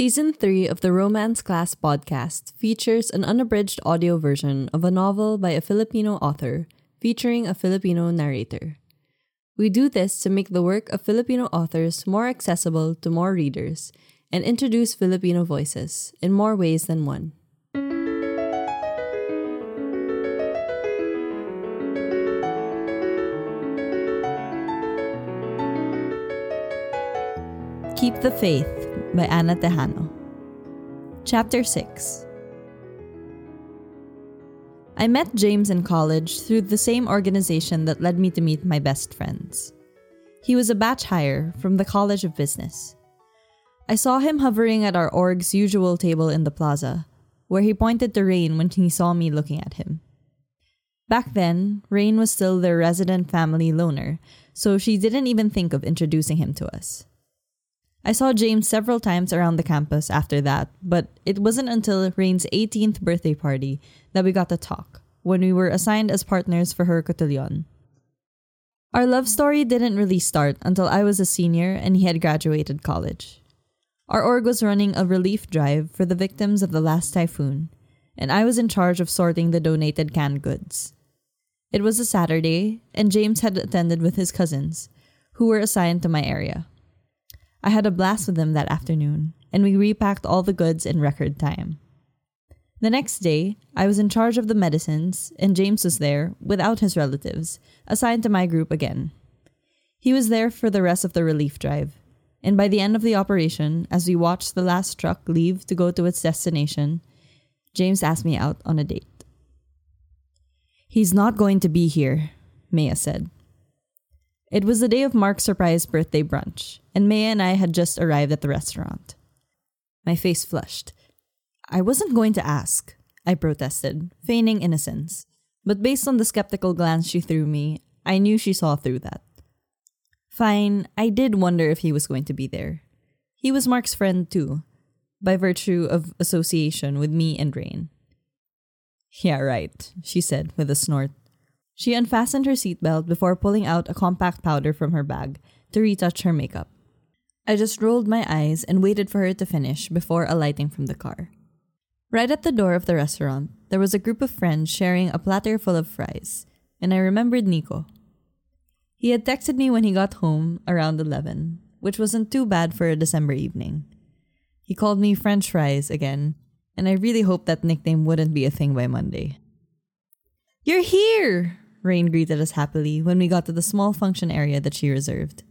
Season 3 of the Romance Class podcast features an unabridged audio version of a novel by a Filipino author featuring a Filipino narrator. We do this to make the work of Filipino authors more accessible to more readers and introduce Filipino voices in more ways than one. Keep the Faith by Ana Tejano. Chapter 6. I met James in college through the same organization that led me to meet my best friends. He was a batch hire from the College of Business. I saw him hovering at our org's usual table in the plaza, where he pointed to Rain when he saw me looking at him. Back then, Rain was still their resident family loner, so she didn't even think of introducing him to us. I saw James several times around the campus after that, but it wasn't until Rain's 18th birthday party that we got to talk, when we were assigned as partners for her cotillion. Our love story didn't really start until I was a senior and he had graduated college. Our org was running a relief drive for the victims of the last typhoon, and I was in charge of sorting the donated canned goods. It was a Saturday, and James had attended with his cousins, who were assigned to my area. I had a blast with them that afternoon, and we repacked all the goods in record time. The next day, I was in charge of the medicines, and James was there, without his relatives, assigned to my group again. He was there for the rest of the relief drive, and by the end of the operation, as we watched the last truck leave to go to its destination, James asked me out on a date. "He's not going to be here," Maya said. It was the day of Mark's surprise birthday brunch, and Maya and I had just arrived at the restaurant. My face flushed. "I wasn't going to ask," I protested, feigning innocence. But based on the skeptical glance she threw me, I knew she saw through that. Fine, I did wonder if he was going to be there. He was Mark's friend too, by virtue of association with me and Rain. "Yeah, right," she said with a snort. She unfastened her seatbelt before pulling out a compact powder from her bag to retouch her makeup. I just rolled my eyes and waited for her to finish before alighting from the car. Right at the door of the restaurant, there was a group of friends sharing a platter full of fries, and I remembered Nico. He had texted me when he got home around 11, which wasn't too bad for a December evening. He called me French fries again, and I really hoped that nickname wouldn't be a thing by Monday. "You're here!" Rain greeted us happily when we got to the small function area that she reserved.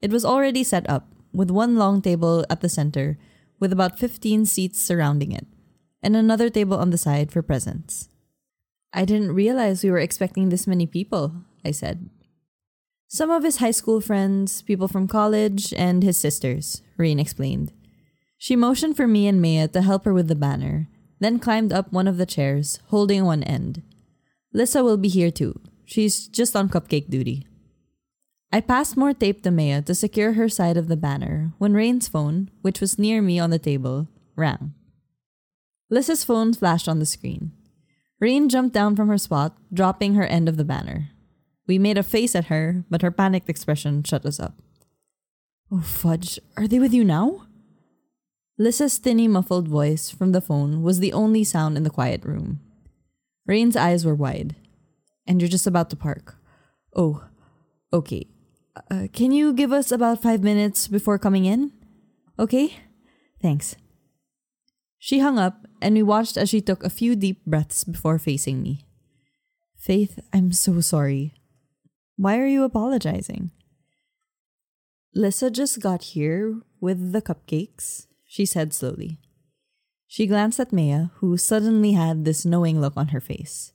It was already set up, with one long table at the center, with about 15 seats surrounding it, and another table on the side for presents. "I didn't realize we were expecting this many people," I said. "Some of his high school friends, people from college, and his sisters," Rain explained. She motioned for me and Maya to help her with the banner, then climbed up one of the chairs, holding one end. "Lissa will be here too. She's just on cupcake duty." I passed more tape to Maya to secure her side of the banner when Rain's phone, which was near me on the table, rang. Lissa's phone flashed on the screen. Rain jumped down from her spot, dropping her end of the banner. We made a face at her, but her panicked expression shut us up. "Oh fudge, are they with you now?" Lissa's thinly muffled voice from the phone was the only sound in the quiet room. Rain's eyes were wide. "And you're just about to park. Oh, okay. Can you give us about 5 minutes before coming in? Okay? Thanks." She hung up, and we watched as she took a few deep breaths before facing me. "Faith, I'm so sorry." "Why are you apologizing?" "Lissa just got here with the cupcakes," she said slowly. She glanced at Maya, who suddenly had this knowing look on her face.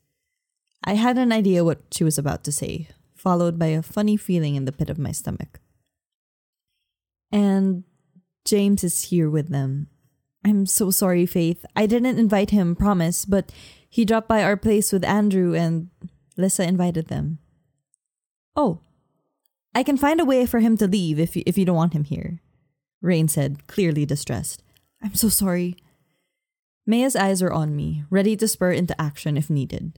I had an idea what she was about to say, followed by a funny feeling in the pit of my stomach. "And James is here with them. I'm so sorry, Faith. I didn't invite him, promise, but he dropped by our place with Andrew and Lissa invited them." "Oh, I can find a way for him to leave if you don't want him here," Rain said, clearly distressed. "I'm so sorry." Maya's eyes were on me, ready to spur into action if needed.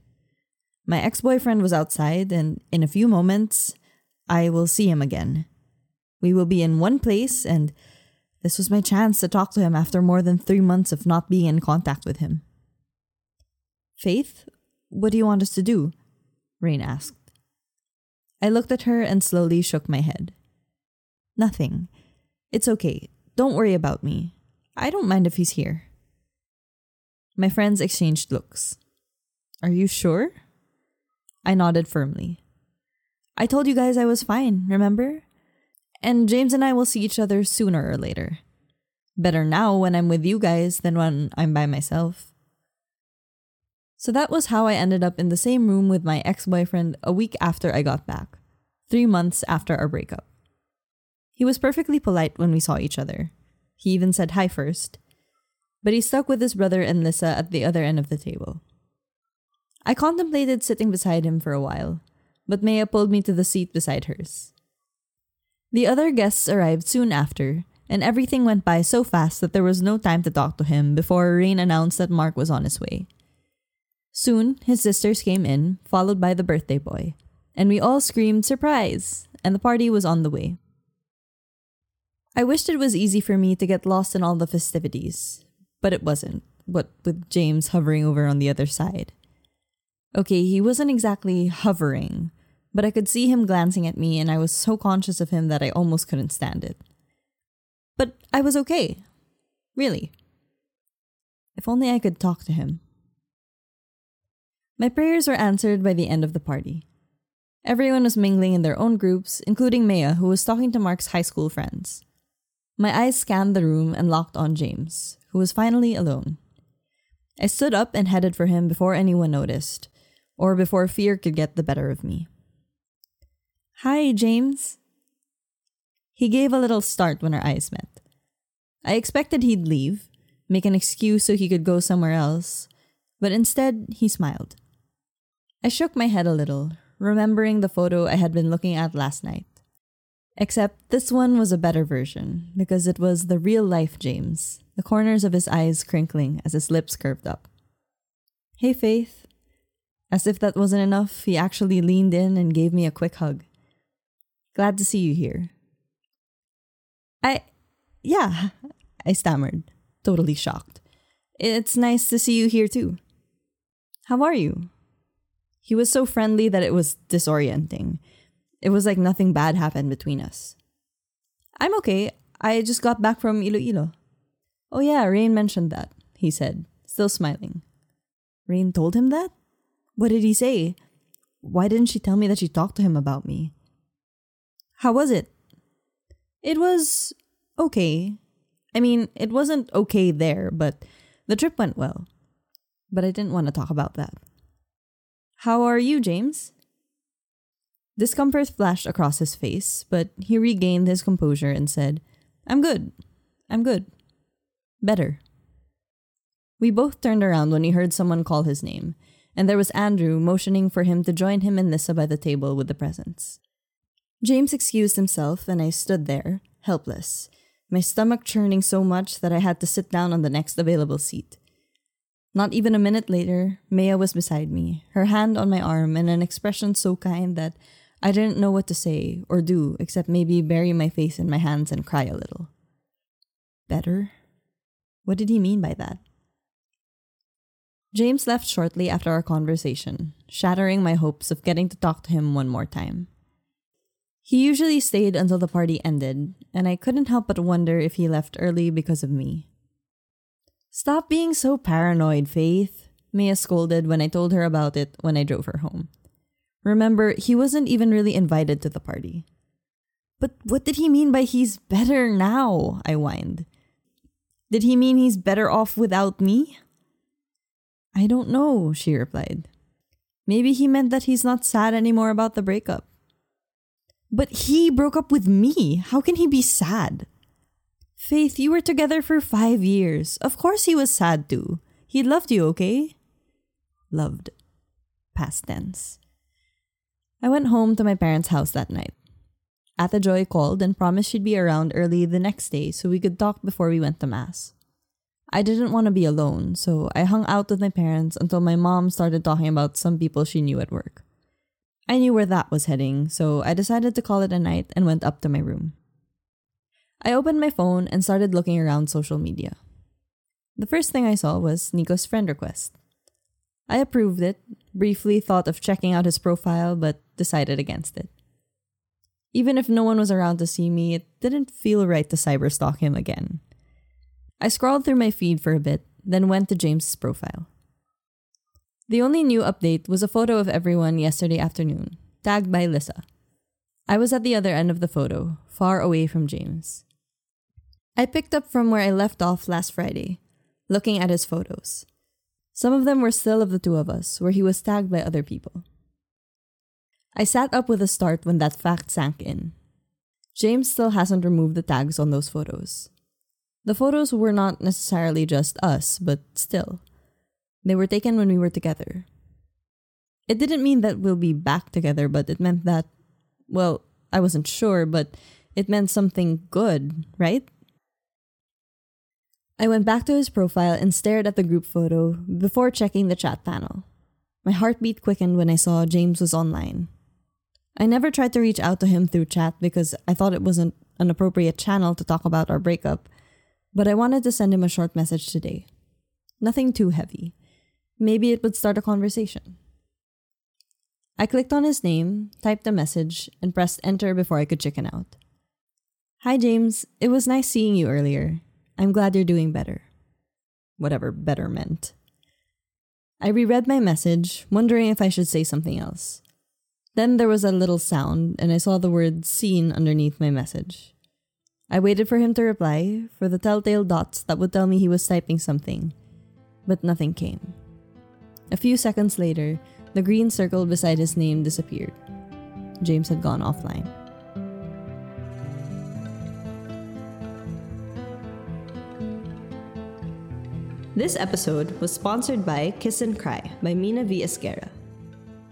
My ex-boyfriend was outside, and in a few moments, I will see him again. We will be in one place, and This was my chance to talk to him after more than 3 months of not being in contact with him. Faith, what do you want us to do? Rain asked. I looked at her and slowly shook my head. Nothing. It's okay. Don't worry about me. I don't mind if he's here. My friends exchanged looks. Are you sure? I nodded firmly. I told you guys I was fine, remember? And James and I will see each other sooner or later. Better now when I'm with you guys than when I'm by myself. So that was how I ended up in the same room with my ex-boyfriend a week after I got back, 3 months after our breakup. He was perfectly polite when we saw each other. He even said hi first. But he stuck with his brother and Lissa at the other end of the table. I contemplated sitting beside him for a while, but Maya pulled me to the seat beside hers. The other guests arrived soon after, and everything went by so fast that there was no time to talk to him before Rain announced that Mark was on his way. Soon, his sisters came in, followed by the birthday boy, and we all screamed, "Surprise!" and the party was on the way. I wished it was easy for me to get lost in all the festivities, but it wasn't, what with James hovering over on the other side. Okay, he wasn't exactly hovering, but I could see him glancing at me and I was so conscious of him that I almost couldn't stand it. But I was okay. Really. If only I could talk to him. My prayers were answered by the end of the party. Everyone was mingling in their own groups, including Maya, who was talking to Mark's high school friends. My eyes scanned the room and locked on James, who was finally alone. I stood up and headed for him before anyone noticed, or before fear could get the better of me. "Hi, James." He gave a little start when our eyes met. I expected he'd leave, make an excuse so he could go somewhere else, but instead, he smiled. I shook my head a little, remembering the photo I had been looking at last night. Except this one was a better version, because it was the real-life James, the corners of his eyes crinkling as his lips curved up. "Hey, Faith." As if that wasn't enough, he actually leaned in and gave me a quick hug. "Glad to see you here." I stammered, totally shocked. "It's nice to see you here too. How are you?" He was so friendly that it was disorienting. It was like nothing bad happened between us. "I'm okay. I just got back from Iloilo." "Oh yeah, Rain mentioned that," he said, still smiling. Rain told him that? What did he say? Why didn't she tell me that she talked to him about me? "How was it?" "It was okay. I mean, it wasn't okay there, but the trip went well." But I didn't want to talk about that. "How are you, James?" Discomfort flashed across his face, but he regained his composure and said, I'm good. Better. We both turned around when he heard someone call his name, and there was Andrew motioning for him to join him and Lissa by the table with the presents. James excused himself, and I stood there, helpless, my stomach churning so much that I had to sit down on the next available seat. Not even a minute later, Maya was beside me, her hand on my arm and an expression so kind that I didn't know what to say or do except maybe bury my face in my hands and cry a little. Better? What did he mean by that? James left shortly after our conversation, shattering my hopes of getting to talk to him one more time. He usually stayed until the party ended, and I couldn't help but wonder if he left early because of me. "Stop being so paranoid, Faith," Maya scolded when I told her about it when I drove her home. Remember, he wasn't even really invited to the party. "But what did he mean by he's better now?" I whined. "Did he mean he's better off without me?" "I don't know," she replied. "Maybe he meant that he's not sad anymore about the breakup." "But he broke up with me. How can he be sad?" "Faith, you were together for 5 years. Of course he was sad too. He loved you, okay?" Loved. Past tense. I went home to my parents' house that night. Ata Joy called and promised she'd be around early the next day so we could talk before we went to mass. I didn't want to be alone, so I hung out with my parents until my mom started talking about some people she knew at work. I knew where that was heading, so I decided to call it a night and went up to my room. I opened my phone and started looking around social media. The first thing I saw was Nico's friend request. I approved it, briefly thought of checking out his profile, but decided against it. Even if no one was around to see me, it didn't feel right to cyberstalk him again. I scrolled through my feed for a bit, then went to James' profile. The only new update was a photo of everyone yesterday afternoon, tagged by Lisa. I was at the other end of the photo, far away from James. I picked up from where I left off last Friday, looking at his photos. Some of them were still of the two of us, where he was tagged by other people. I sat up with a start when that fact sank in. James still hasn't removed the tags on those photos. The photos were not necessarily just us, but still. They were taken when we were together. It didn't mean that we'll be back together, but it meant that, well, I wasn't sure, but it meant something good, right? I went back to his profile and stared at the group photo before checking the chat panel. My heartbeat quickened when I saw James was online. I never tried to reach out to him through chat because I thought it wasn't an appropriate channel to talk about our breakup, but I wanted to send him a short message today. Nothing too heavy. Maybe it would start a conversation. I clicked on his name, typed a message, and pressed enter before I could chicken out. Hi James, it was nice seeing you earlier. I'm glad you're doing better. Whatever better meant. I reread my message, wondering if I should say something else. Then there was a little sound, and I saw the word seen underneath my message. I waited for him to reply, for the telltale dots that would tell me he was typing something, but nothing came. A few seconds later, the green circle beside his name disappeared. James had gone offline. This episode was sponsored by Kiss and Cry by Mina V. Esguerra.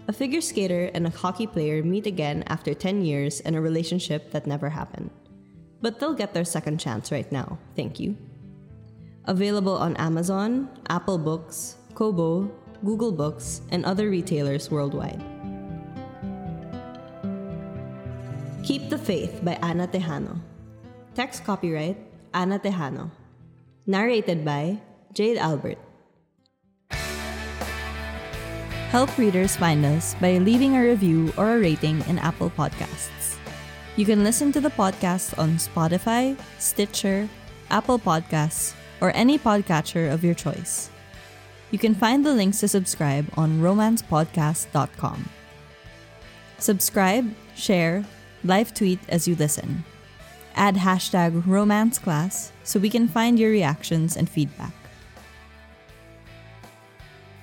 A figure skater and a hockey player meet again after 10 years in a relationship that never happened. But they'll get their second chance right now, thank you. Available on Amazon, Apple Books, Kobo, Google Books, and other retailers worldwide. Keep the Faith by Ana Tejano. Text copyright, Ana Tejano. Narrated by Jade Albert. Help readers find us by leaving a review or a rating in Apple Podcasts. You can listen to the podcast on Spotify, Stitcher, Apple Podcasts, or any podcatcher of your choice. You can find the links to subscribe on romancepodcast.com. Subscribe, share, live tweet as you listen. Add hashtag Romance Class so we can find your reactions and feedback.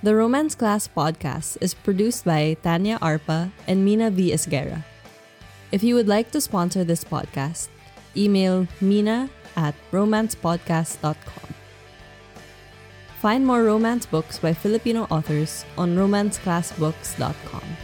The Romance Class podcast is produced by Tanya Arpa and Mina V. Esguerra. If you would like to sponsor this podcast, email mina@romancepodcast.com. Find more romance books by Filipino authors on romanceclassbooks.com.